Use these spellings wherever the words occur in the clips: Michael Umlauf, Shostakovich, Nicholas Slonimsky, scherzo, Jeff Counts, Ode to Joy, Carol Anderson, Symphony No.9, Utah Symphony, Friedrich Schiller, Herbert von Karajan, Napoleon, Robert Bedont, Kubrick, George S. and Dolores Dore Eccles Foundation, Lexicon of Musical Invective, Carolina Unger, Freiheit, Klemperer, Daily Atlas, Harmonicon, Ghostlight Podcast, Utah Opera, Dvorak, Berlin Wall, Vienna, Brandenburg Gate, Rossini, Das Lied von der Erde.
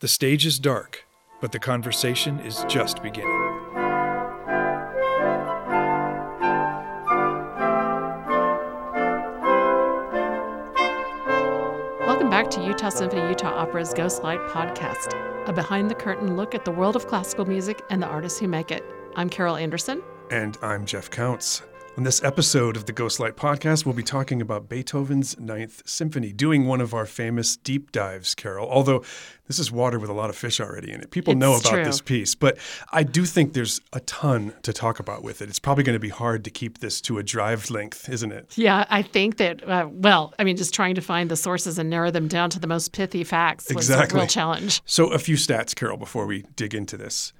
The stage is dark, but the conversation is just beginning. Welcome back to Utah Symphony, Utah Opera's Ghostlight Podcast, a behind-the-curtain look at the world of classical music and the artists who make it. I'm Carol Anderson. And I'm Jeff Counts. On this episode of the Ghostlight Podcast, we'll be talking about Beethoven's Ninth Symphony, doing one of our famous deep dives, Carol. Although this is water with a lot of fish already in it. People know about this piece, but I do think there's a ton to talk about with it. It's probably going to be hard to keep this to a drive length, isn't it? Yeah, I think that, just trying to find the sources and narrow them down to the most pithy facts was a real challenge. So a few stats, Carol, before we dig into this.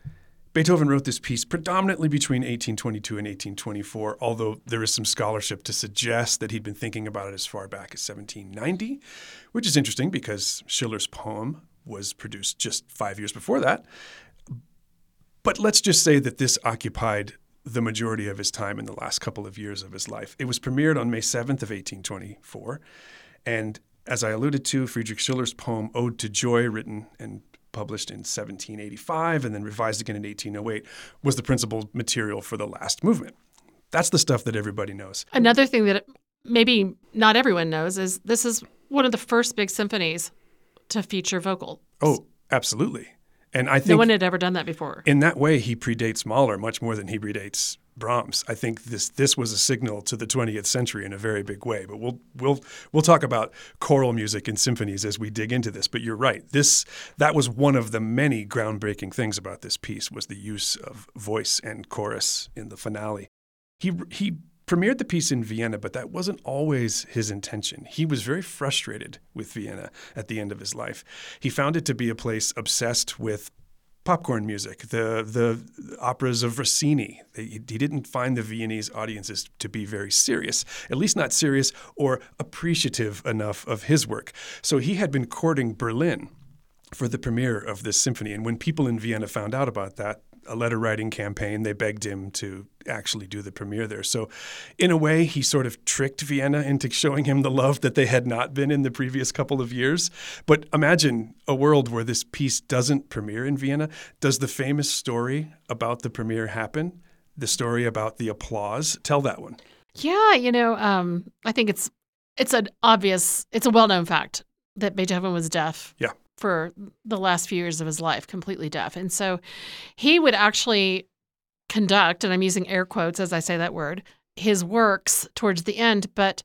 Beethoven wrote this piece predominantly between 1822 and 1824, although there is some scholarship to suggest that he'd been thinking about it as far back as 1790, which is interesting because Schiller's poem was produced just 5 years before that. But let's just say that this occupied the majority of his time in the last couple of years of his life. It was premiered on May 7th of 1824, and as I alluded to, Friedrich Schiller's poem Ode to Joy, written and published in 1785 and then revised again in 1808, was the principal material for the last movement. That's the stuff that everybody knows. Another thing that maybe not everyone knows is this is one of the first big symphonies to feature vocals. Oh, absolutely. And I think no one had ever done that before. In that way, he predates Mahler much more than he predates Brahms. I think this was a signal to the 20th century in a very big way. But we'll talk about choral music and symphonies as we dig into this. But you're right. That was one of the many groundbreaking things about this piece was the use of voice and chorus in the finale. He premiered the piece in Vienna, but that wasn't always his intention. He was very frustrated with Vienna at the end of his life. He found it to be a place obsessed with popcorn music, the operas of Rossini. He didn't find the Viennese audiences to be very serious, at least not serious or appreciative enough of his work. So he had been courting Berlin for the premiere of this symphony. And when people in Vienna found out about that, a letter-writing campaign, they begged him to actually do the premiere there. So in a way, he sort of tricked Vienna into showing him the love that they had not been in the previous couple of years. But imagine a world where this piece doesn't premiere in Vienna. Does the famous story about the premiere happen? The story about the applause? Tell that one. Yeah, I think it's a well-known fact that Beethoven was deaf. Yeah. For the last few years of his life, completely deaf. And so he would actually conduct, and I'm using air quotes as I say that word, his works towards the end. But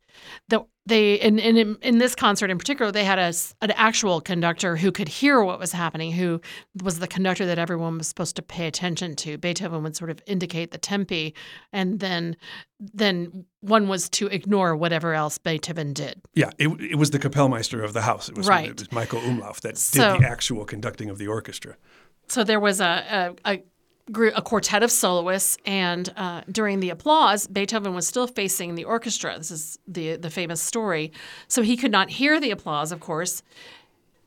in this concert in particular, they had an actual conductor who could hear what was happening, who was the conductor that everyone was supposed to pay attention to. Beethoven would sort of indicate the tempi, and then one was to ignore whatever else Beethoven did. Yeah, it was the Kapellmeister of the house. It was Michael Umlauf that did the actual conducting of the orchestra. So there was a quartet of soloists, and during the applause, Beethoven was still facing the orchestra. This is the famous story. So he could not hear the applause, of course.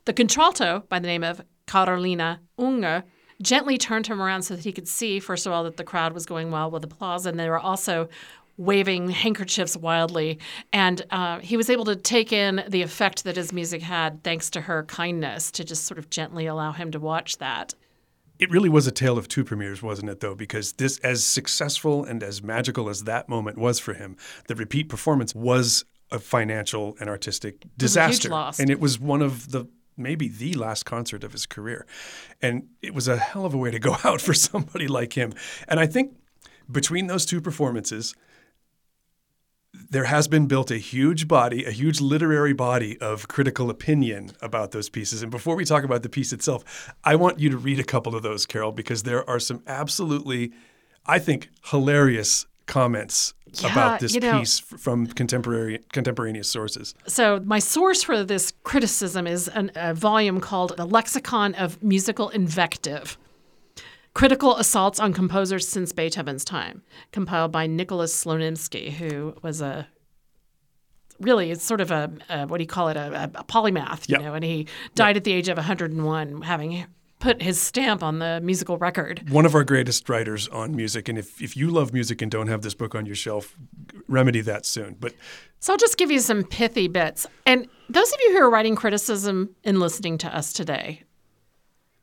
The contralto, by the name of Carolina Unger, gently turned him around so that he could see, first of all, that the crowd was going wild with applause, and they were also waving handkerchiefs wildly, and he was able to take in the effect that his music had thanks to her kindness to just sort of gently allow him to watch that. It really was a tale of two premieres, wasn't it, though? Because this, as successful and as magical as that moment was for him, the repeat performance was a financial and artistic disaster. It was a huge loss. And it was one of maybe the last concert of his career. And it was a hell of a way to go out for somebody like him. And I think between those two performances, there has been built a huge literary body of critical opinion about those pieces. And before we talk about the piece itself, I want you to read a couple of those, Carol, because there are some absolutely, I think, hilarious comments about this piece from contemporaneous sources. So my source for this criticism is a volume called The Lexicon of Musical Invective. Critical Assaults on Composers Since Beethoven's Time, compiled by Nicholas Slonimsky, who was a polymath, yep. And he died at the age of 101, having put his stamp on the musical record. One of our greatest writers on music, and if you love music and don't have this book on your shelf, remedy that soon. But so I'll just give you some pithy bits. And those of you who are writing criticism and listening to us today,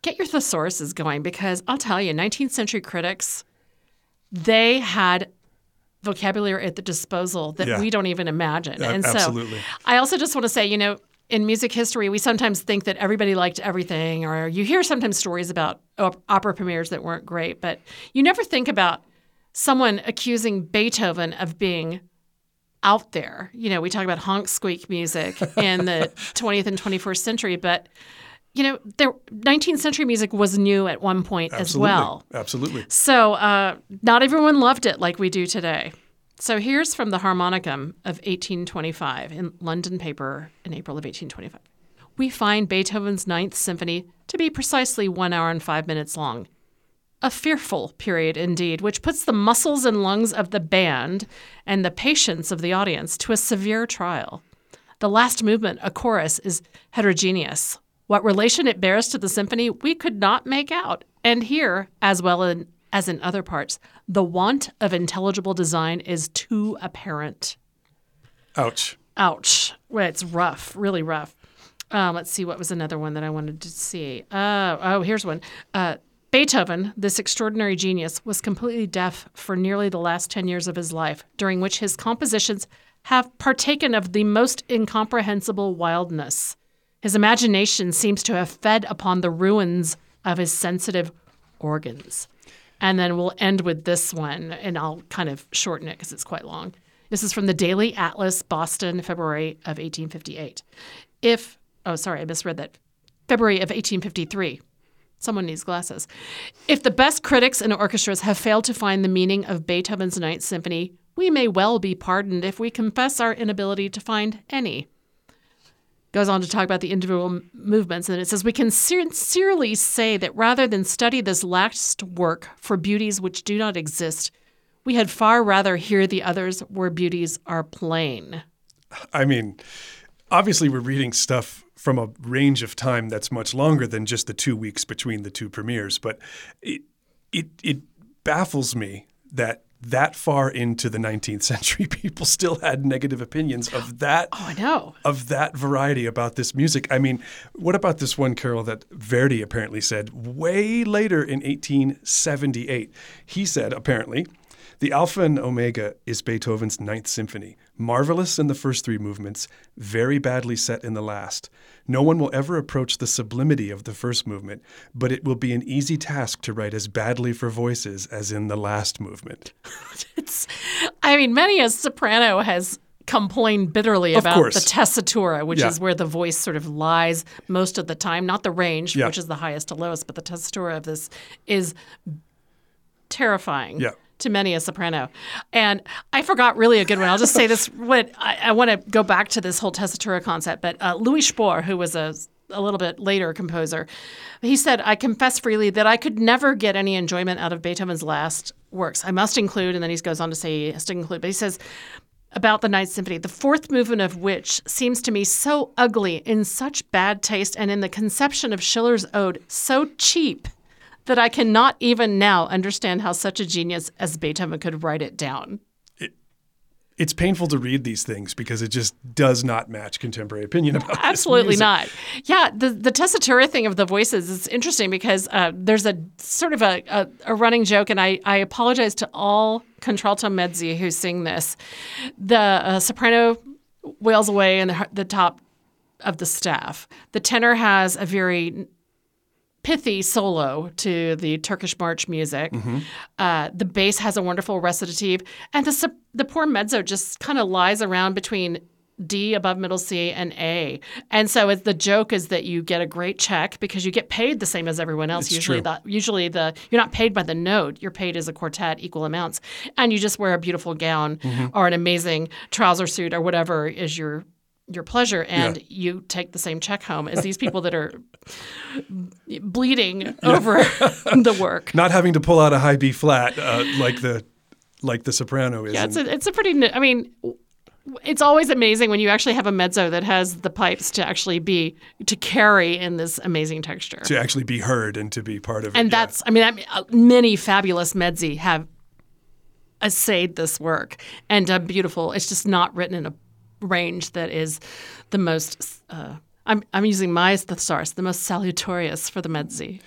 get your thesauruses going, because I'll tell you, 19th century critics, they had vocabulary at the disposal that we don't even imagine. And absolutely. So I also just want to say, you know, in music history, we sometimes think that everybody liked everything, or you hear sometimes stories about opera premieres that weren't great, but you never think about someone accusing Beethoven of being out there. You know, we talk about honk squeak music in the 20th and 21st century, but you know, 19th century music was new at one point as well. Absolutely. So not everyone loved it like we do today. So here's from the Harmonicon of 1825 in London paper in April of 1825. We find Beethoven's Ninth Symphony to be precisely 1 hour and 5 minutes long. A fearful period indeed, which puts the muscles and lungs of the band and the patience of the audience to a severe trial. The last movement, a chorus, is heterogeneous. What relation it bears to the symphony, we could not make out. And here, as well as in other parts, the want of intelligible design is too apparent. Ouch. Ouch. Well, it's rough, really rough. Let's see, what was another one that I wanted to see? Here's one. Beethoven, this extraordinary genius, was completely deaf for nearly the last 10 years of his life, during which his compositions have partaken of the most incomprehensible wildness. His imagination seems to have fed upon the ruins of his sensitive organs. And then we'll end with this one, and I'll kind of shorten it because it's quite long. This is from the Daily Atlas, Boston, February of 1858. February of 1853. Someone needs glasses. If the best critics and orchestras have failed to find the meaning of Beethoven's Ninth Symphony, we may well be pardoned if we confess our inability to find any. Goes on to talk about the individual movements, and it says, we can sincerely say that rather than study this last work for beauties which do not exist, we had far rather hear the others where beauties are plain. I mean, obviously we're reading stuff from a range of time that's much longer than just the 2 weeks between the two premieres, but it baffles me that far into the 19th century, people still had negative opinions of that. Oh, I know. Of that variety about this music. I mean, what about this one, Carol, that Verdi apparently said way later in 1878? He said, apparently, the Alpha and Omega is Beethoven's Ninth Symphony, marvelous in the first three movements, very badly set in the last. No one will ever approach the sublimity of the first movement, but it will be an easy task to write as badly for voices as in the last movement. Many a soprano has complained bitterly about the tessitura, which is where the voice sort of lies most of the time, not the range, which is the highest to lowest, but the tessitura of this is terrifying. Yeah. To many a soprano. And I forgot really a good one. I'll just say this. I want to go back to this whole tessitura concept. But Louis Spohr, who was a little bit later composer, he said, I confess freely that I could never get any enjoyment out of Beethoven's last works. I must include, and then he goes on to say he has to include, but he says about the Ninth Symphony, the fourth movement of which seems to me so ugly, in such bad taste, and in the conception of Schiller's ode so cheap, that I cannot even now understand how such a genius as Beethoven could write it down. It's painful to read these things because it just does not match contemporary opinion about this music. Absolutely not. Yeah, the tessitura thing of the voices is interesting because there's a sort of a running joke, and I apologize to all contralto mezzi who sing this. The soprano wails away in the top of the staff. The tenor has a very pithy solo to the Turkish march music. Mm-hmm. The bass has a wonderful recitative. And the poor mezzo just kind of lies around between D, above middle C, and A. And so the joke is that you get a great check because you get paid the same as everyone else. It's usually true. You're not paid by the note. You're paid as a quartet, equal amounts. And you just wear a beautiful gown or an amazing trouser suit or whatever is your pleasure, and you take the same check home as these people that are bleeding over the work. Not having to pull out a high B flat like the soprano is. Yeah, it's a pretty. I mean, it's always amazing when you actually have a mezzo that has the pipes to actually carry in this amazing texture. To actually be heard and to be part of it. And that's many fabulous mezzi have essayed this work and done beautiful. It's just not written in a range that is the most I'm using my as the source, the most salutorious for the mezzi.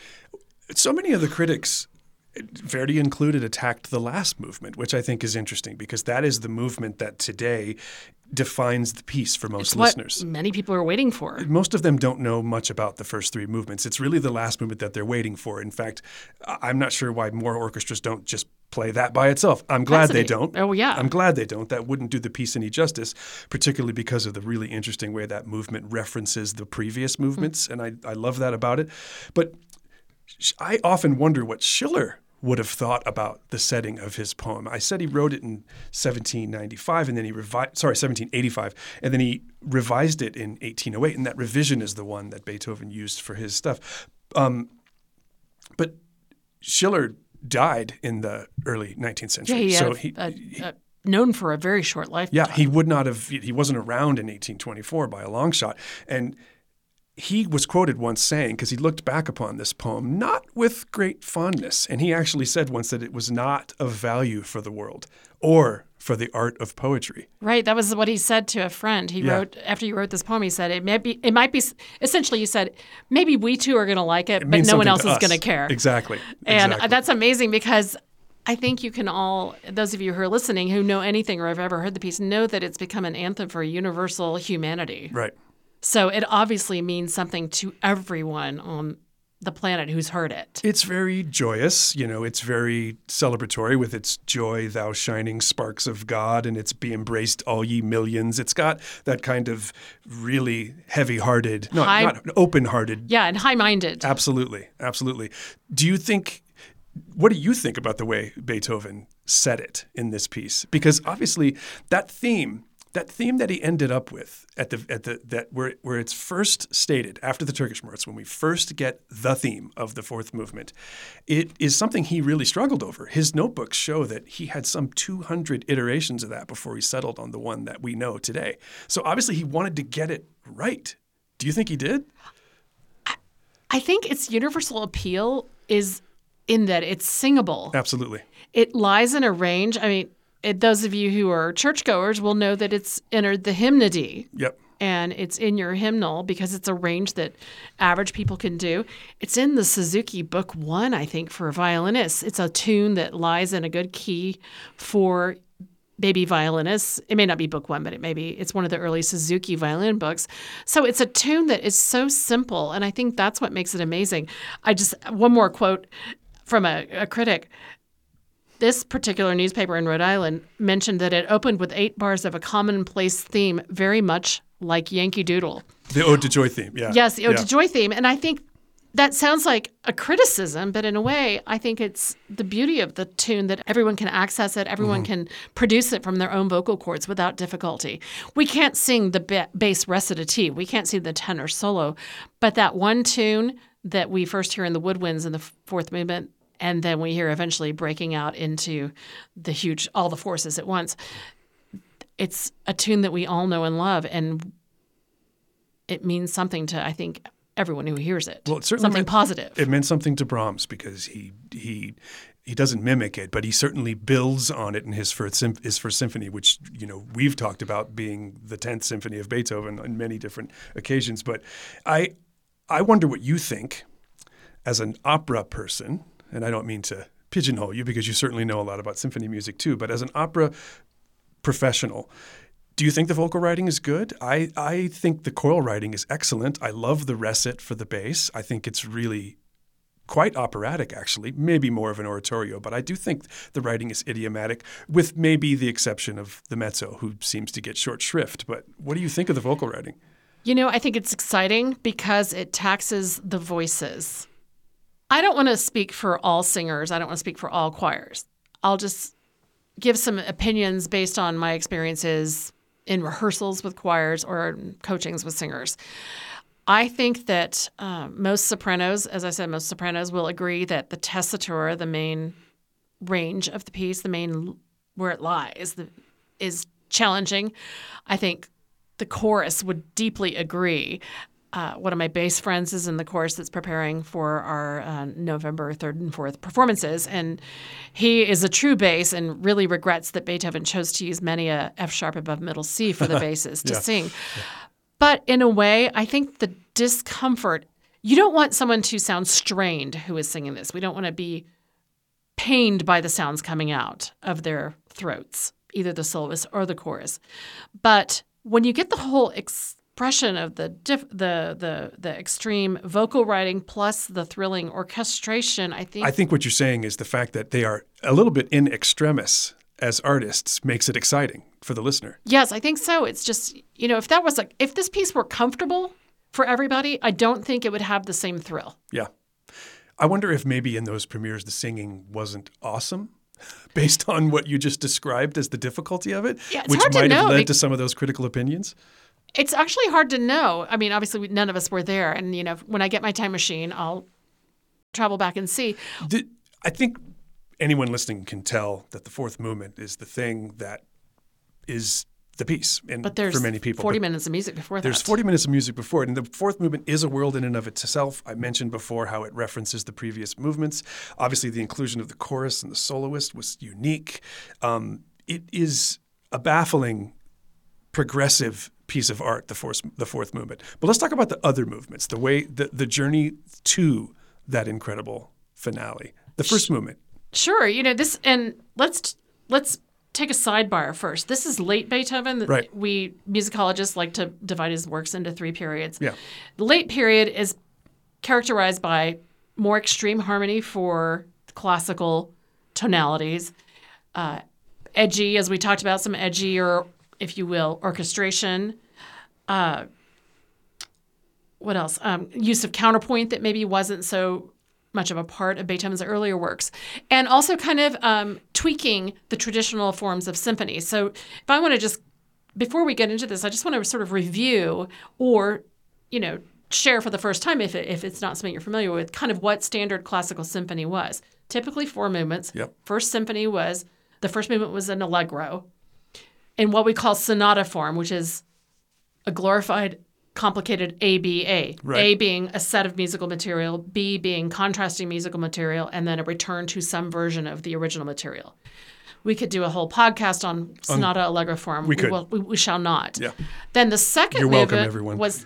So many of the critics, Verdi included, attacked the last movement, which I think is interesting because that is the movement that today defines the piece for most listeners. It's what many people are waiting for. Most of them don't know much about the first three movements. It's really the last movement that they're waiting for. In fact, I'm not sure why more orchestras don't just play that by itself. I'm glad they don't. Oh, yeah. I'm glad they don't. That wouldn't do the piece any justice, particularly because of the really interesting way that movement references the previous movements, and I love that about it. But I often wonder what Schiller would have thought about the setting of his poem. I said he wrote it in 1795 and then he 1785, and then he revised it in 1808, and that revision is the one that Beethoven used for his stuff. But Schiller died in the early 19th century. Yeah, he known for a very short lifetime. Yeah, he wasn't around in 1824 by a long shot. And he was quoted once saying, because he looked back upon this poem, not with great fondness. And he actually said once that it was not of value for the world or for the art of poetry. Right. That was what he said to a friend. He wrote, after you wrote this poem, he said, it might be, essentially you said, maybe we too are going to like it, but no one else is going to care. Exactly. And that's amazing because I think you can all, those of you who are listening who know anything or have ever heard the piece, know that it's become an anthem for universal humanity. Right. So it obviously means something to everyone on the planet who's heard it. It's very joyous. It's very celebratory with its joy, thou shining sparks of God, and it's be embraced all ye millions. It's got that kind of really heavy-hearted, not open-hearted. Yeah, and high-minded. Absolutely, absolutely. What do you think about the way Beethoven said it in this piece? Because obviously that theme that he ended up with where it's first stated after the Turkish March, when we first get the theme of the fourth movement, it is something he really struggled over. His notebooks show that he had some 200 iterations of that before he settled on the one that we know today. So obviously he wanted to get it right. Do you think he did? I think its universal appeal is in that it's singable. Absolutely. It lies in a range. Those of you who are churchgoers will know that it's entered the hymnody. Yep. And it's in your hymnal because it's a range that average people can do. It's in the Suzuki Book 1, I think, for violinists. It's a tune that lies in a good key for baby violinists. It may not be Book 1, but it's one of the early Suzuki violin books. So it's a tune that is so simple, and I think that's what makes it amazing. One more quote from a critic. This particular newspaper in Rhode Island mentioned that it opened with 8 bars of a commonplace theme, very much like Yankee Doodle. The Ode to Joy theme, yeah. Yes, the Ode to Joy theme. And I think that sounds like a criticism, but in a way, I think it's the beauty of the tune that everyone can access it, everyone can produce it from their own vocal cords without difficulty. We can't sing the bass recitative. We can't sing the tenor solo. But that one tune that we first hear in the woodwinds in the fourth movement, and then we hear eventually breaking out into all the forces at once. It's a tune that we all know and love, and it means something to, I think, everyone who hears it. Well, it certainly something positive. It meant something to Brahms because he doesn't mimic it, but he certainly builds on it in his first symphony, which we've talked about being the 10th symphony of Beethoven on many different occasions. But I wonder what you think as an opera person. And I don't mean to pigeonhole you because you certainly know a lot about symphony music too, but as an opera professional, do you think the vocal writing is good? I think the choral writing is excellent. I love the recit for the bass. I think it's really quite operatic, actually, maybe more of an oratorio, but I do think the writing is idiomatic, with maybe the exception of the mezzo, who seems to get short shrift. But what do you think of the vocal writing? I think it's exciting because it taxes the voices. I don't want to speak for all singers. I don't want to speak for all choirs. I'll just give some opinions based on my experiences in rehearsals with choirs or coachings with singers. I think that most sopranos will agree that the tessitura, the main range of the piece, the main where it lies, is challenging. I think the chorus would deeply agree. One of my bass friends is in the chorus that's preparing for our November 3rd and 4th performances, and he is a true bass and really regrets that Beethoven chose to use many a F sharp above middle C for the basses to sing. Yeah. But in a way, I think the discomfort, you don't want someone to sound strained who is singing this. We don't want to be pained by the sounds coming out of their throats, either the soloist or the chorus. But when you get the whole expression of the extreme vocal writing plus the thrilling orchestration, I think what you're saying is the fact that they are a little bit in extremis as artists makes it exciting for the listener. Yes, I think so. It's just, you know, if this piece were comfortable for everybody, I don't think it would have the same thrill. Yeah. I wonder if maybe in those premieres the singing wasn't awesome based on what you just described as the difficulty of it, yeah, which might have led to some of those critical opinions. It's actually hard to know. I mean, obviously, none of us were there. And, you know, when I get my time machine, I'll travel back and see. I think anyone listening can tell that the fourth movement is the thing that is the piece, and but there's for many people. 40 minutes of music before that. There's 40 minutes of music before it. And the fourth movement is a world in and of itself. I mentioned before how it references the previous movements. Obviously, the inclusion of the chorus and the soloist was unique. It is a baffling, progressive piece of art, the fourth movement. But let's talk about the other movements, the way the journey to that incredible finale, the first movement. Sure, you know this, and let's take a sidebar first. This is late Beethoven. Right. We musicologists like to divide his works into three periods. Yeah. The late period is characterized by more extreme harmony for classical tonalities, edgy, as we talked about, some edgier, if you will, orchestration. What else? Use of counterpoint that maybe wasn't so much of a part of Beethoven's earlier works. And also kind of tweaking the traditional forms of symphony. So if I want to just, before we get into this, I just want to sort of review or, you know, share for the first time, if it's not something you're familiar with, kind of what standard classical symphony was. Typically four movements. Yep. The first movement was an allegro, in what we call sonata form, which is a glorified, complicated ABA. Right. A being a set of musical material, B being contrasting musical material, and then a return to some version of the original material. We could do a whole podcast on sonata allegro form. We could. We shall not. Yeah. Then the second movement was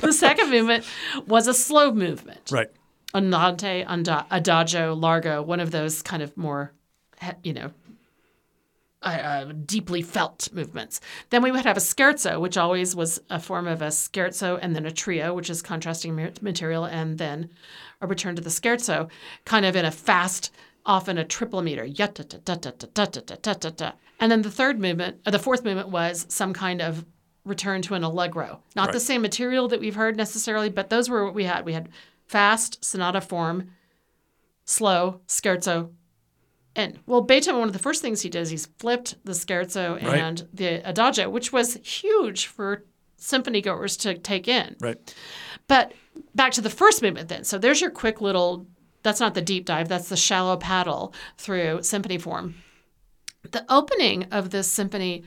the second movement was a slow movement. Right. Andante, adagio, largo, one of those kind of more, you know, deeply felt movements. Then we would have a scherzo, which always was a form of a scherzo and then a trio, which is contrasting material, and then a return to the scherzo, kind of in a fast, often a triple meter. And then the fourth movement was some kind of return to an allegro. Not right. The same material that we've heard necessarily, but those were what we had. We had fast, sonata form, slow, scherzo. And, well, Beethoven, one of the first things he does, he's flipped the scherzo and the adagio, which was huge for symphony goers to take in. Right. But back to the first movement then. So there's your quick little – that's not the deep dive. That's the shallow paddle through symphony form. The opening of this symphony,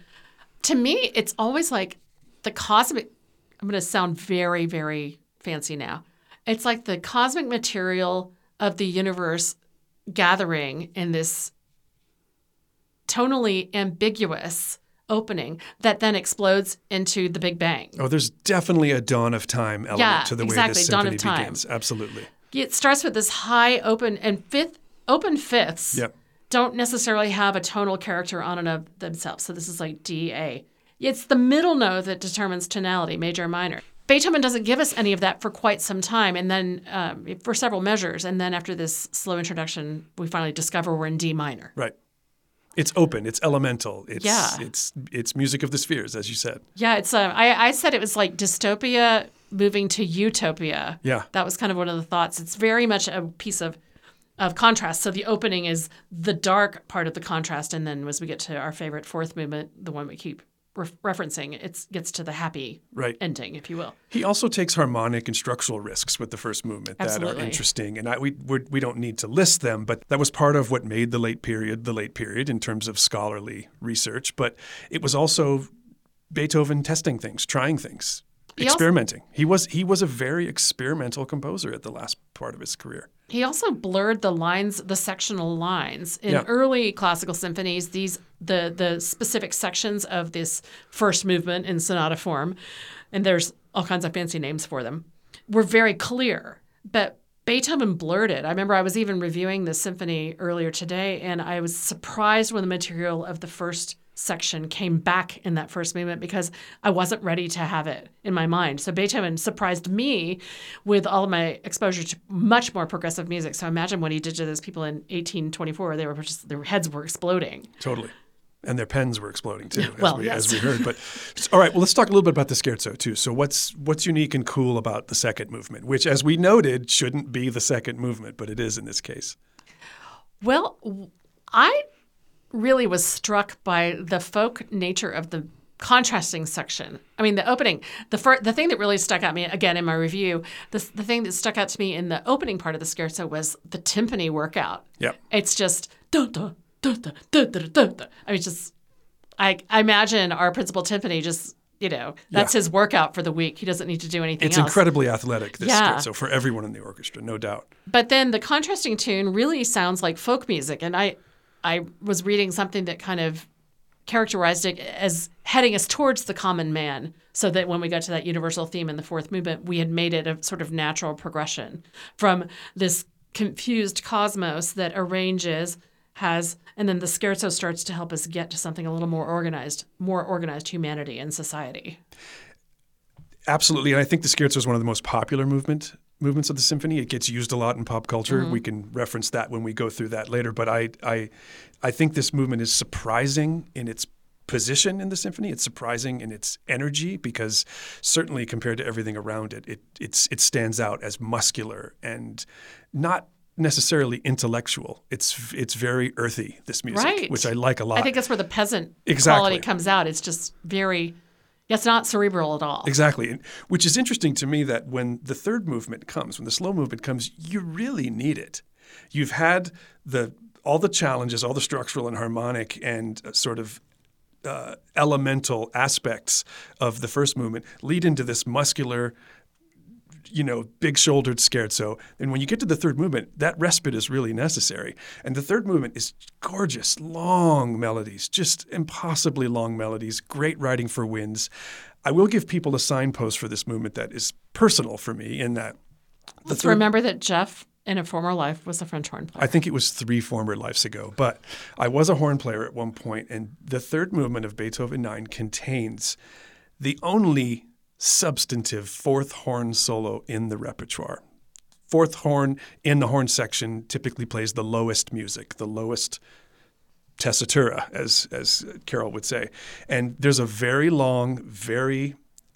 to me, it's always like the cosmic – I'm going to sound very, very fancy now. It's like the cosmic material of the universe – gathering in this tonally ambiguous opening that then explodes into the Big Bang. Oh, there's definitely a dawn of time element to the way this symphony begins. Absolutely. It starts with this high open and open fifths don't necessarily have a tonal character on and of themselves. So this is like D, A. It's the middle note that determines tonality, major or minor. Beethoven doesn't give us any of that for quite some time, and then for several measures. And then after this slow introduction, we finally discover we're in D minor. Right. It's open. It's elemental. It's music of the spheres, as you said. Yeah. It's I said it was like dystopia moving to utopia. Yeah. That was kind of one of the thoughts. It's very much a piece of contrast. So the opening is the dark part of the contrast, and then as we get to our favorite fourth movement, the one we keep referencing, it gets to the happy ending, if you will. He also takes harmonic and structural risks with the first movement that are interesting. And we don't need to list them, but that was part of what made the late period in terms of scholarly research. But it was also Beethoven testing things, trying things. experimenting. He was a very experimental composer at the last part of his career. He also blurred the lines, the sectional lines. In early classical symphonies, the specific sections of this first movement in sonata form, and there's all kinds of fancy names for them, were very clear. But Beethoven blurred it. I remember I was even reviewing this symphony earlier today, and I was surprised when the material of the first section came back in that first movement because I wasn't ready to have it in my mind. So Beethoven surprised me with all of my exposure to much more progressive music. So imagine what he did to those people in 1824. They were just, their heads were exploding. Totally. And their pens were exploding too, as we heard. But all right, well, let's talk a little bit about the scherzo too. So what's unique and cool about the second movement, which as we noted shouldn't be the second movement, but it is in this case? Well, I really was struck by the folk nature of the contrasting section. I mean, the opening, the thing that really stuck out me, again, in my review, the thing that stuck out to me in the opening part of the scherzo was the timpani workout. Yeah. It's just, dun, dun, dun, dun, dun, dun, dun, dun. I mean, just, I imagine our principal timpani just, that's his workout for the week. He doesn't need to do anything else. It's incredibly athletic, this scherzo, for everyone in the orchestra, no doubt. But then the contrasting tune really sounds like folk music, and I was reading something that kind of characterized it as heading us towards the common man, so that when we got to that universal theme in the fourth movement, we had made it a sort of natural progression from this confused cosmos that arranges, has, and then the scherzo starts to help us get to something a little more organized humanity and society. Absolutely, and I think the scherzo is one of the most popular movements of the symphony. It gets used a lot in pop culture. Mm-hmm. We can reference that when we go through that later. But I think this movement is surprising in its position in the symphony. It's surprising in its energy because certainly compared to everything around it, it stands out as muscular and not necessarily intellectual. It's very earthy, this music, which I like a lot. I think that's where the peasant quality comes out. It's just very... It's not cerebral at all. Exactly. Which is interesting to me that when the third movement comes, when the slow movement comes, you really need it. You've had all the challenges, all the structural and harmonic and sort of elemental aspects of the first movement lead into this muscular, big-shouldered scherzo. And when you get to the third movement, that respite is really necessary. And the third movement is gorgeous, long melodies, just impossibly long melodies, great writing for winds. I will give people a signpost for this movement that is personal for me in that. Let's remember that Jeff, in a former life, was a French horn player. I think it was 3 former lives ago, but I was a horn player at one point, and the third movement of Beethoven 9 contains the only substantive fourth horn solo in the repertoire. Fourth horn in the horn section typically plays the lowest music, the lowest tessitura, as Carol would say. And there's a very long, very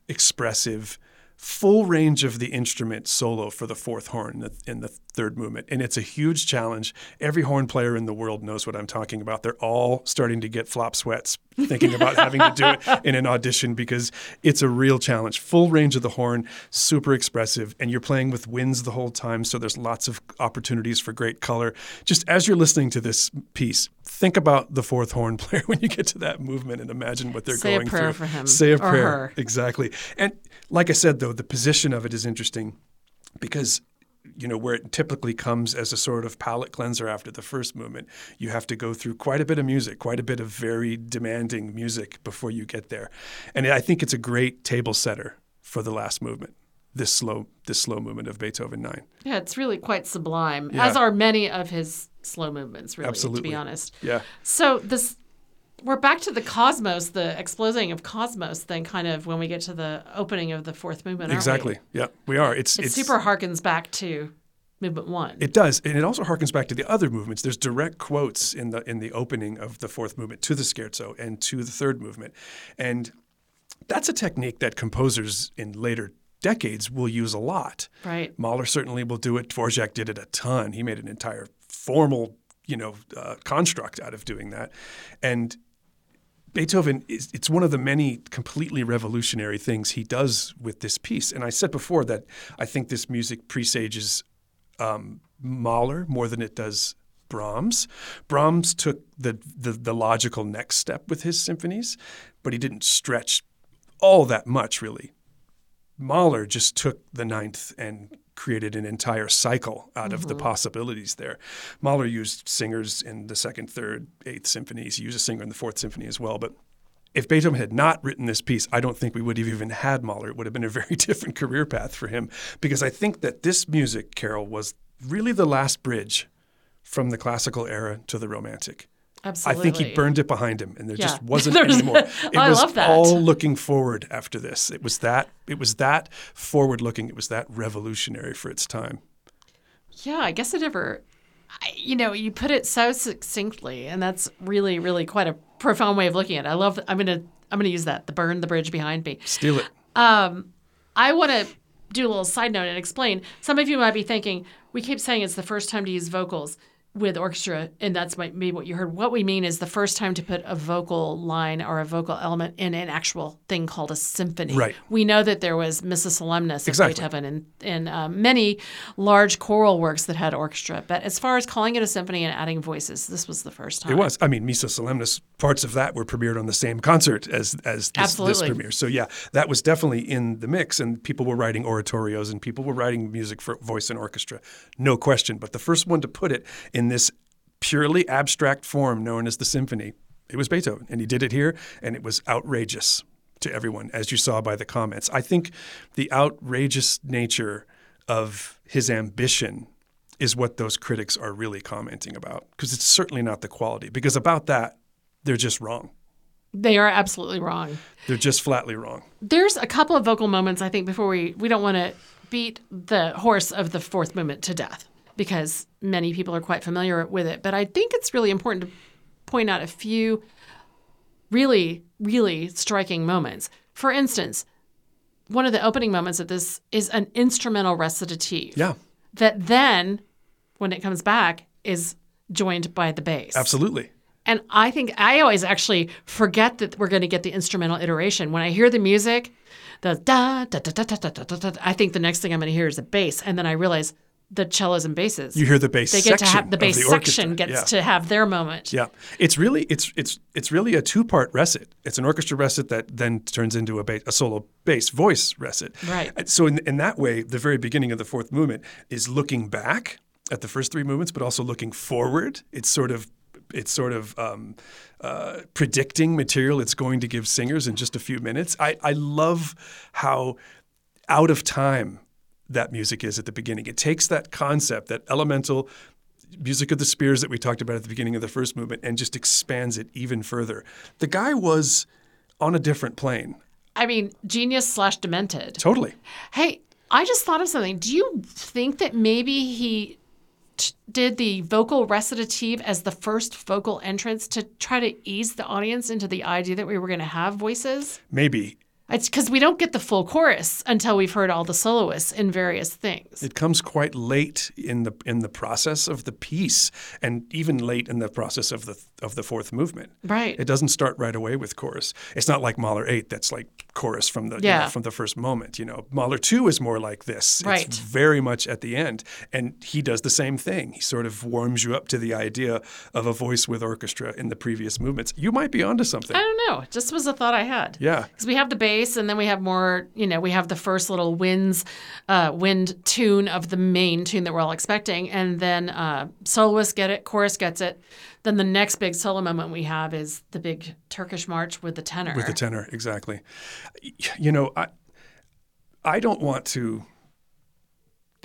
expressive, full range of the instrument solo for the fourth horn in the third movement. And it's a huge challenge. Every horn player in the world knows what I'm talking about. They're all starting to get flop sweats thinking about having to do it in an audition because it's a real challenge. Full range of the horn, super expressive, and you're playing with winds the whole time, so there's lots of opportunities for great color. Just as you're listening to this piece, think about the fourth horn player when you get to that movement and imagine what they're going through. Say a prayer for him. Say a prayer. Her. Exactly. And like I said, though, the position of it is interesting because where it typically comes as a sort of palate cleanser after the first movement, you have to go through quite a bit of music, quite a bit of very demanding music before you get there. And I think it's a great table setter for the last movement, this slow movement of Beethoven 9. Yeah, it's really quite sublime, as are many of his slow movements, really, to be honest. Yeah. So we're back to the cosmos, the exploding of cosmos thing, kind of when we get to the opening of the fourth movement, aren't Exactly. we? Yeah, we are. It super harkens back to movement 1. It does. And it also harkens back to the other movements. There's direct quotes in the opening of the fourth movement to the scherzo and to the third movement. And that's a technique that composers in later decades will use a lot. Right. Mahler certainly will do it. Dvorak did it a ton. He made an entire formal, construct out of doing that. And Beethoven, it's one of the many completely revolutionary things he does with this piece. And I said before that I think this music presages Mahler more than it does Brahms. Brahms took the logical next step with his symphonies, but he didn't stretch all that much, really. Mahler just took the ninth and created an entire cycle out of the possibilities there. Mahler used singers in the second, third, eighth symphonies. He used a singer in the fourth symphony as well. But if Beethoven had not written this piece, I don't think we would have even had Mahler. It would have been a very different career path for him, because I think that this music, Carol, was really the last bridge from the classical era to the Romantic. Absolutely. I think he burned it behind him, and there just wasn't anymore. It was all looking forward after this. It was that forward-looking. It was that revolutionary for its time. Yeah, I guess it never – you know, you put it so succinctly, and that's really, really quite a profound way of looking at it. I love – I'm gonna use that, the burn the bridge behind me. Steal it. I want to do a little side note and explain. Some of you might be thinking, we keep saying it's the first time to use vocals with orchestra, and that's maybe what you heard. What we mean is the first time to put a vocal line or a vocal element in an actual thing called a symphony. Right. We know that there was Missa Solemnis of Beethoven and many large choral works that had orchestra. But as far as calling it a symphony and adding voices, this was the first time. It was. I mean, Missa Solemnis, parts of that were premiered on the same concert as this premiere. So yeah, that was definitely in the mix, and people were writing oratorios and people were writing music for voice and orchestra. No question. But the first one to put it in this purely abstract form known as the symphony, it was Beethoven. And he did it here, and it was outrageous to everyone, as you saw by the comments. I think the outrageous nature of his ambition is what those critics are really commenting about, because it's certainly not the quality. Because about that, they're just wrong. They are absolutely wrong. They're just flatly wrong. There's a couple of vocal moments, I think, before we don't want to beat the horse of the fourth movement to death, because many people are quite familiar with it. But I think it's really important to point out a few really, really striking moments. For instance, one of the opening moments of this is an instrumental recitative. Yeah. That then, when it comes back, is joined by the bass. Absolutely. And I think I always actually forget that we're going to get the instrumental iteration. When I hear the music, the da, da, da, da, da, da, da, da, da, I think the next thing I'm going to hear is the bass. And then I realize the cellos and basses. You hear the bass section. They get to have the bass section to have their moment. Yeah, it's really a two-part recit. It's an orchestra recit that then turns into a solo bass voice recit. Right. So in that way, the very beginning of the fourth movement is looking back at the first three movements, but also looking forward. It's sort of predicting material it's going to give singers in just a few minutes. I love how out of time that music is at the beginning. It takes that concept, that elemental music of the spheres that we talked about at the beginning of the first movement, and just expands it even further. The guy was on a different plane. I mean, genius/demented. Totally. Hey, I just thought of something. Do you think that maybe he did the vocal recitative as the first vocal entrance to try to ease the audience into the idea that we were going to have voices? Maybe. It's because we don't get the full chorus until we've heard all the soloists in various things. It comes quite late in the process of the piece, and even late in the process of the fourth movement. Right. It doesn't start right away with chorus. It's not like Mahler 8 that's like chorus from the from the first moment. You know, Mahler 2 is more like this. Right. It's very much at the end, and he does the same thing. He sort of warms you up to the idea of a voice with orchestra in the previous movements. You might be onto something. I don't know. It just was a thought I had. Yeah. Because we have the bass. And then we have more, you know, we have the first little wind tune of the main tune that we're all expecting. And then soloists get it, chorus gets it. Then the next big solo moment we have is the big Turkish march with the tenor. With the tenor, exactly. You know, I don't want to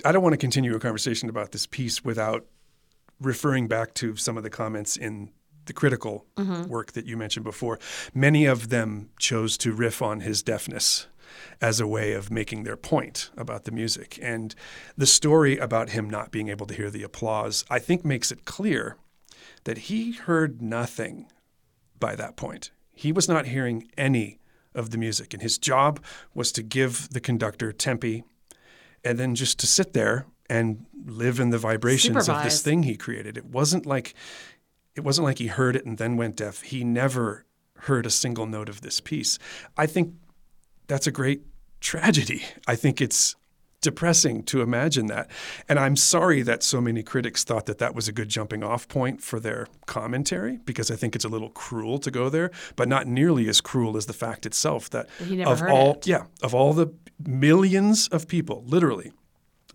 continue a conversation about this piece without referring back to some of the comments in the critical work that you mentioned before. Many of them chose to riff on his deafness as a way of making their point about the music. And the story about him not being able to hear the applause, I think, makes it clear that he heard nothing by that point. He was not hearing any of the music. And his job was to give the conductor tempi and then just to sit there and live in the vibrations of this thing he created. It wasn't like he heard it and then went deaf. He never heard a single note of this piece. I think that's a great tragedy. I think it's depressing to imagine that. And I'm sorry that so many critics thought that that was a good jumping off point for their commentary, because I think it's a little cruel to go there, but not nearly as cruel as the fact itself that of all the millions of people, literally,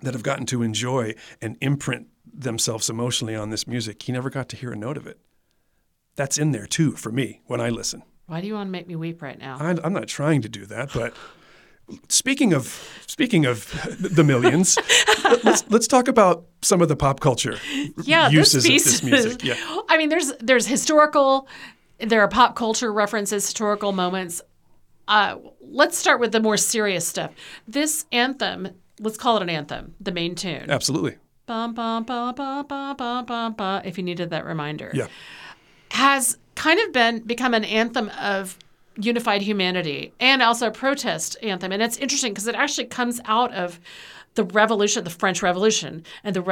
that have gotten to enjoy and imprint themselves emotionally on this music. He never got to hear a note of it. That's in there, too, for me, when I listen. Why do you want to make me weep right now? I'm not trying to do that, but... Speaking of the millions, let's talk about some of the pop culture uses of this music. Yeah. I mean, there's historical, there are pop culture references, historical moments. Let's start with the more serious stuff. This anthem, let's call it an anthem, the main tune. Absolutely. Bum, bum, bum, bum, bum, bum, bum, bum, if you needed that reminder. Yeah. Has kind of become an anthem of unified humanity and also a protest anthem. And it's interesting because it actually comes out of the revolution, the French Revolution, and the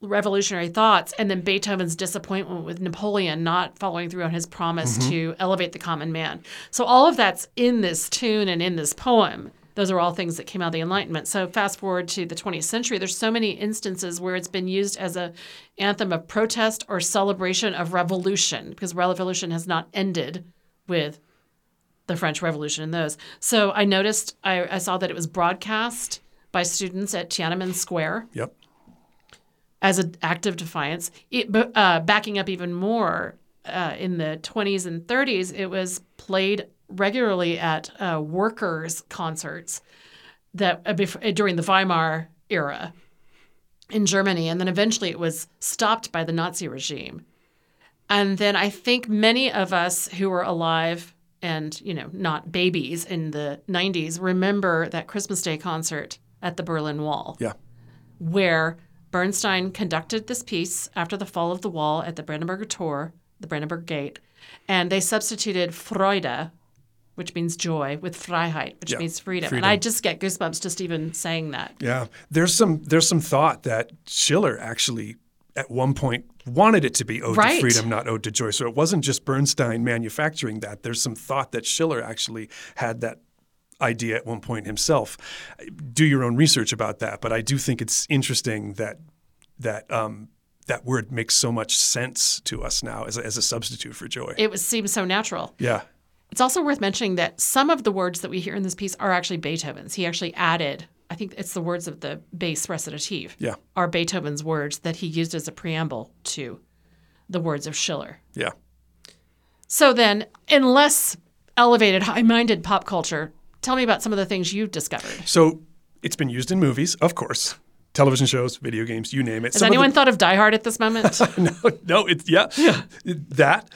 revolutionary thoughts, and then Beethoven's disappointment with Napoleon not following through on his promise to elevate the common man. So all of that's in this tune and in this poem. Those are all things that came out of the Enlightenment. So fast forward to the 20th century, there's so many instances where it's been used as an anthem of protest or celebration of revolution, because revolution has not ended with the French Revolution and those. So I noticed, I saw that it was broadcast by students at Tiananmen Square. Yep. As an act of defiance. Backing up even more, in the 20s and 30s, it was played regularly at workers' concerts that during the Weimar era in Germany. And then eventually it was stopped by the Nazi regime. And then I think many of us who were alive and, you know, not babies in the 90s, remember that Christmas Day concert at the Berlin Wall. Yeah. Where Bernstein conducted this piece after the fall of the wall at the Brandenburg Gate, and they substituted Freude, which means joy, with Freiheit, which means freedom. And I just get goosebumps just even saying that. Yeah. There's some thought that Schiller actually at one point wanted it to be Ode to Freedom, not Ode to Joy. So it wasn't just Bernstein manufacturing that. There's some thought that Schiller actually had that idea at one point himself. Do your own research about that. But I do think it's interesting that word makes so much sense to us now as a substitute for joy. It seems so natural. Yeah. It's also worth mentioning that some of the words that we hear in this piece are actually Beethoven's. He actually added, I think it's the words of the bass recitative, are Beethoven's words that he used as a preamble to the words of Schiller. Yeah. So then, in less elevated, high-minded pop culture, tell me about some of the things you've discovered. So it's been used in movies, of course. Television shows, video games, you name it. Has anyone thought of Die Hard at this moment? No, it's that.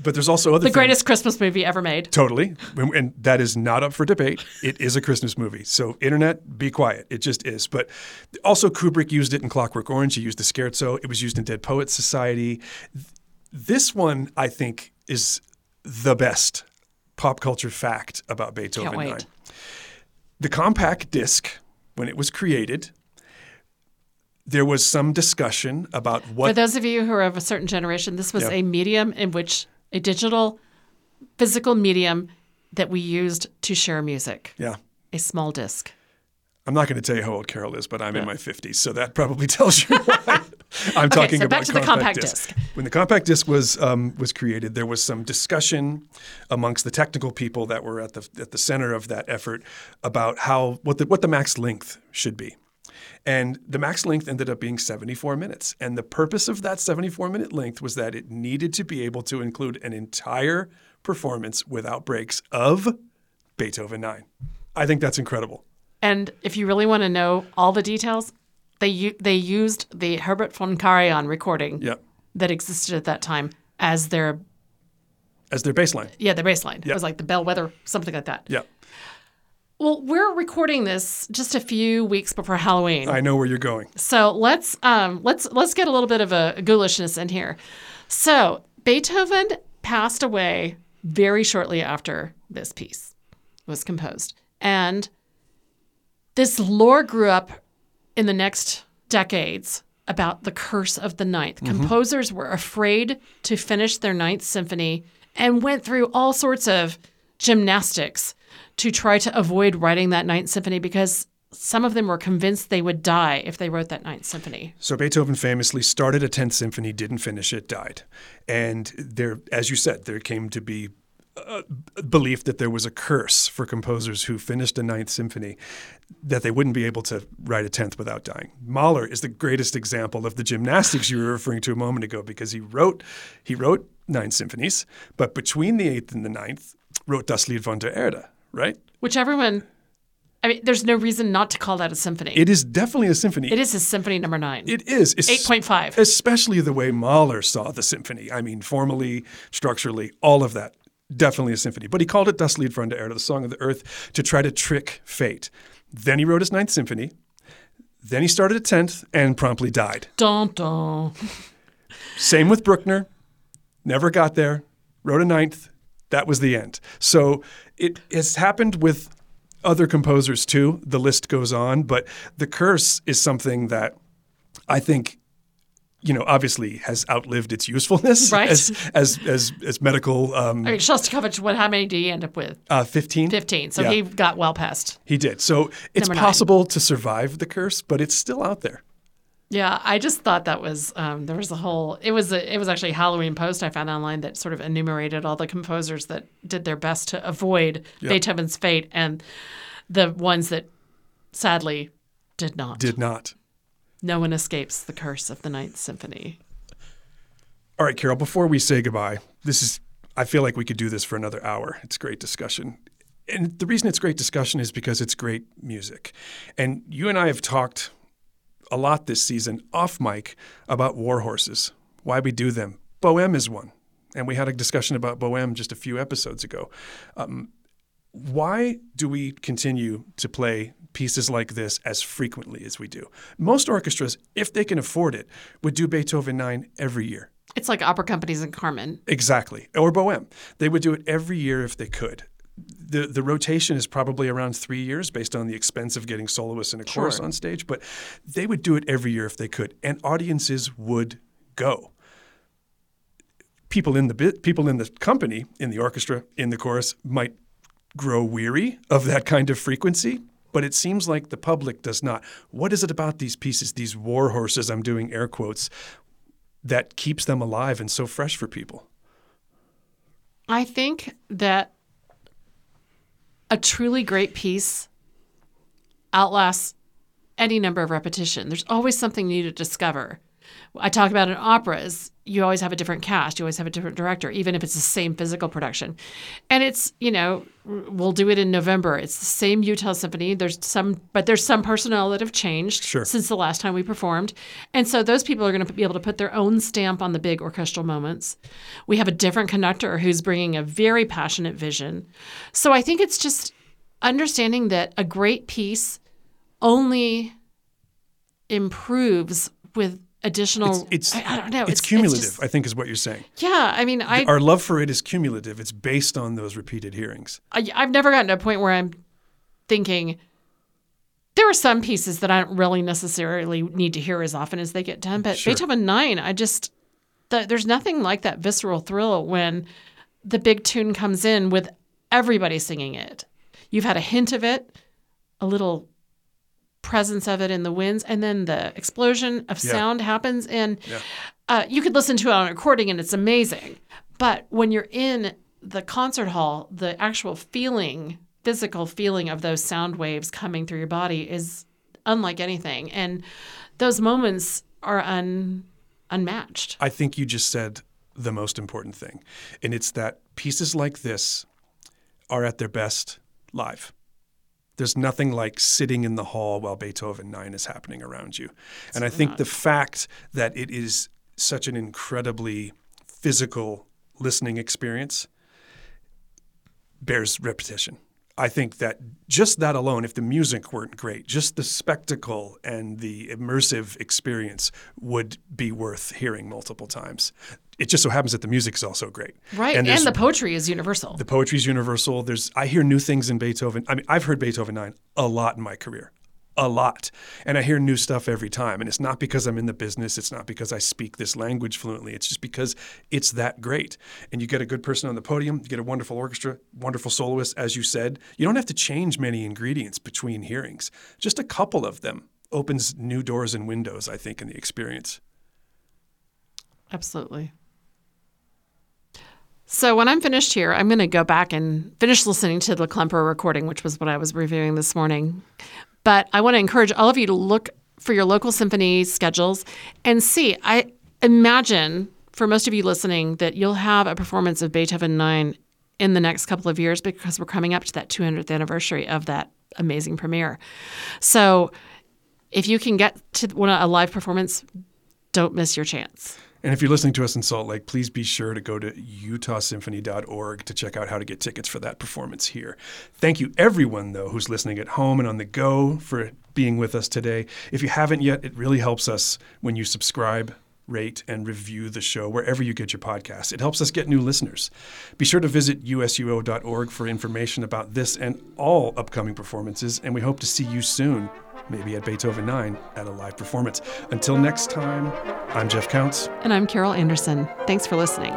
But there's also other things. The greatest Christmas movie ever made. Totally. And that is not up for debate. It is a Christmas movie. So internet, be quiet. It just is. But also Kubrick used it in Clockwork Orange. He used the scherzo. It was used in Dead Poets Society. This one, I think, is the best pop culture fact about Beethoven. Can't wait. 9. The compact disc, when it was created... There was some discussion about what... For those of you who are of a certain generation, this was a medium in which a digital, physical medium that we used to share music. Yeah. A small disc. I'm not going to tell you how old Carol is, but I'm in my 50s, so that probably tells you why I'm talking about back to the compact disc. When the compact disc was created, there was some discussion amongst the technical people that were at the center of that effort about what the max length should be. And the max length ended up being 74 minutes. And the purpose of that 74-minute length was that it needed to be able to include an entire performance without breaks of Beethoven 9. I think that's incredible. And if you really want to know all the details, they used the Herbert von Karajan recording that existed at that time as their... As their bass line. Yeah, their bass line. Yep. It was like the bellwether, something like that. Yeah. Well, we're recording this just a few weeks before Halloween. I know where you're going. So let's get a little bit of a ghoulishness in here. So Beethoven passed away very shortly after this piece was composed. And this lore grew up in the next decades about the curse of the ninth. Mm-hmm. Composers were afraid to finish their ninth symphony and went through all sorts of gymnastics to try to avoid writing that Ninth Symphony because some of them were convinced they would die if they wrote that Ninth Symphony. So Beethoven famously started a 10th Symphony, didn't finish it, died. And there, as you said, there came to be belief that there was a curse for composers who finished a Ninth Symphony, that they wouldn't be able to write a Tenth without dying. Mahler is the greatest example of the gymnastics you were referring to a moment ago, because he wrote nine symphonies, but between the Eighth and the Ninth, wrote Das Lied von der Erde, right? Which everyone... I mean, there's no reason not to call that a symphony. It is definitely a symphony. It is his Symphony No. 9. It is. 8.5. Especially the way Mahler saw the symphony. I mean, formally, structurally, all of that. Definitely a symphony. But he called it Das Lied von der Erde, the Song of the Earth, to try to trick fate. Then he wrote his Ninth Symphony. Then he started a Tenth and promptly died. Dun, dun. Same with Bruckner. Never got there. Wrote a Ninth. That was the end. So it has happened with... other composers too, the list goes on, but the curse is something that I think, you know, obviously has outlived its usefulness, right? as medical. I mean, Shostakovich, how many did he end up with? 15. 15. So yeah. He got well past. He did. So it's possible to survive the curse, but it's still out there. Yeah, I just thought that was there was a whole. It was actually a Halloween post I found online that sort of enumerated all the composers that did their best to avoid Beethoven's fate, and the ones that sadly did not. No one escapes the curse of the Ninth Symphony. All right, Carol. Before we say goodbye, I feel like we could do this for another hour. It's great discussion, and the reason it's great discussion is because it's great music, and you and I have talked a lot this season off mic about war horses, why we do them. Bohème is one. And we had a discussion about Bohème just a few episodes ago. Why do we continue to play pieces like this as frequently as we do? Most orchestras, if they can afford it, would do Beethoven 9 every year. It's like opera companies in Carmen. Exactly. Or Bohème. They would do it every year if they could. The rotation is probably around 3 years based on the expense of getting soloists and a chorus on stage, but they would do it every year if they could, and audiences would go. People in the company, in the orchestra, in the chorus might grow weary of that kind of frequency, but it seems like the public does not. What is it about these pieces, these war horses, I'm doing air quotes, that keeps them alive and so fresh for people? I think that a truly great piece outlasts any number of repetition. There's always something new to discover. I talk about in operas, you always have a different cast. You always have a different director, even if it's the same physical production. And it's, you know, we'll do it in November. It's the same Utah Symphony. There's some personnel that have changed since the last time we performed. And so those people are going to be able to put their own stamp on the big orchestral moments. We have a different conductor who's bringing a very passionate vision. So I think it's just understanding that a great piece only improves with additional, I don't know. It's cumulative, I think is what you're saying. Yeah, I mean, our love for it is cumulative. It's based on those repeated hearings. I've never gotten to a point where I'm thinking, there are some pieces that I don't really necessarily need to hear as often as they get done, but Beethoven 9, there's nothing like that visceral thrill when the big tune comes in with everybody singing it. You've had a hint of it, a little presence of it in the winds, and then the explosion of sound happens, and you could listen to it on a recording and it's amazing, but when you're in the concert hall, the actual physical feeling of those sound waves coming through your body is unlike anything, and those moments are unmatched. I think you just said the most important thing, and it's that pieces like this are at their best live. There's nothing like sitting in the hall while Beethoven 9 is happening around you. And I think the fact that it is such an incredibly physical listening experience bears repetition. I think that just that alone, if the music weren't great, just the spectacle and the immersive experience would be worth hearing multiple times. It just so happens that the music is also great. Right, and the poetry is universal. The poetry is universal. I hear new things in Beethoven. I mean, I've heard Beethoven 9 a lot in my career, a lot. And I hear new stuff every time. And it's not because I'm in the business. It's not because I speak this language fluently. It's just because it's that great. And you get a good person on the podium. You get a wonderful orchestra, wonderful soloist, as you said. You don't have to change many ingredients between hearings. Just a couple of them opens new doors and windows, I think, in the experience. Absolutely. So when I'm finished here, I'm going to go back and finish listening to the Klemperer recording, which was what I was reviewing this morning. But I want to encourage all of you to look for your local symphony schedules and see. I imagine for most of you listening that you'll have a performance of Beethoven 9 in the next couple of years because we're coming up to that 200th anniversary of that amazing premiere. So if you can get to a live performance, don't miss your chance. And if you're listening to us in Salt Lake, please be sure to go to utahsymphony.org to check out how to get tickets for that performance here. Thank you everyone, though, who's listening at home and on the go for being with us today. If you haven't yet, it really helps us when you subscribe, rate, and review the show wherever you get your podcasts. It helps us get new listeners. Be sure to visit usuo.org for information about this and all upcoming performances, and we hope to see you soon. Maybe at Beethoven 9 at a live performance. Until next time, I'm Jeff Counts. And I'm Carol Anderson. Thanks for listening.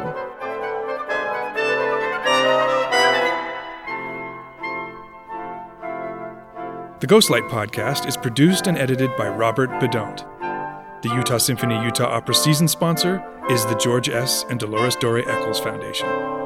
The Ghostlight Podcast is produced and edited by Robert Bedont. The Utah Symphony Utah Opera season sponsor is the George S. and Dolores Dore Eccles Foundation.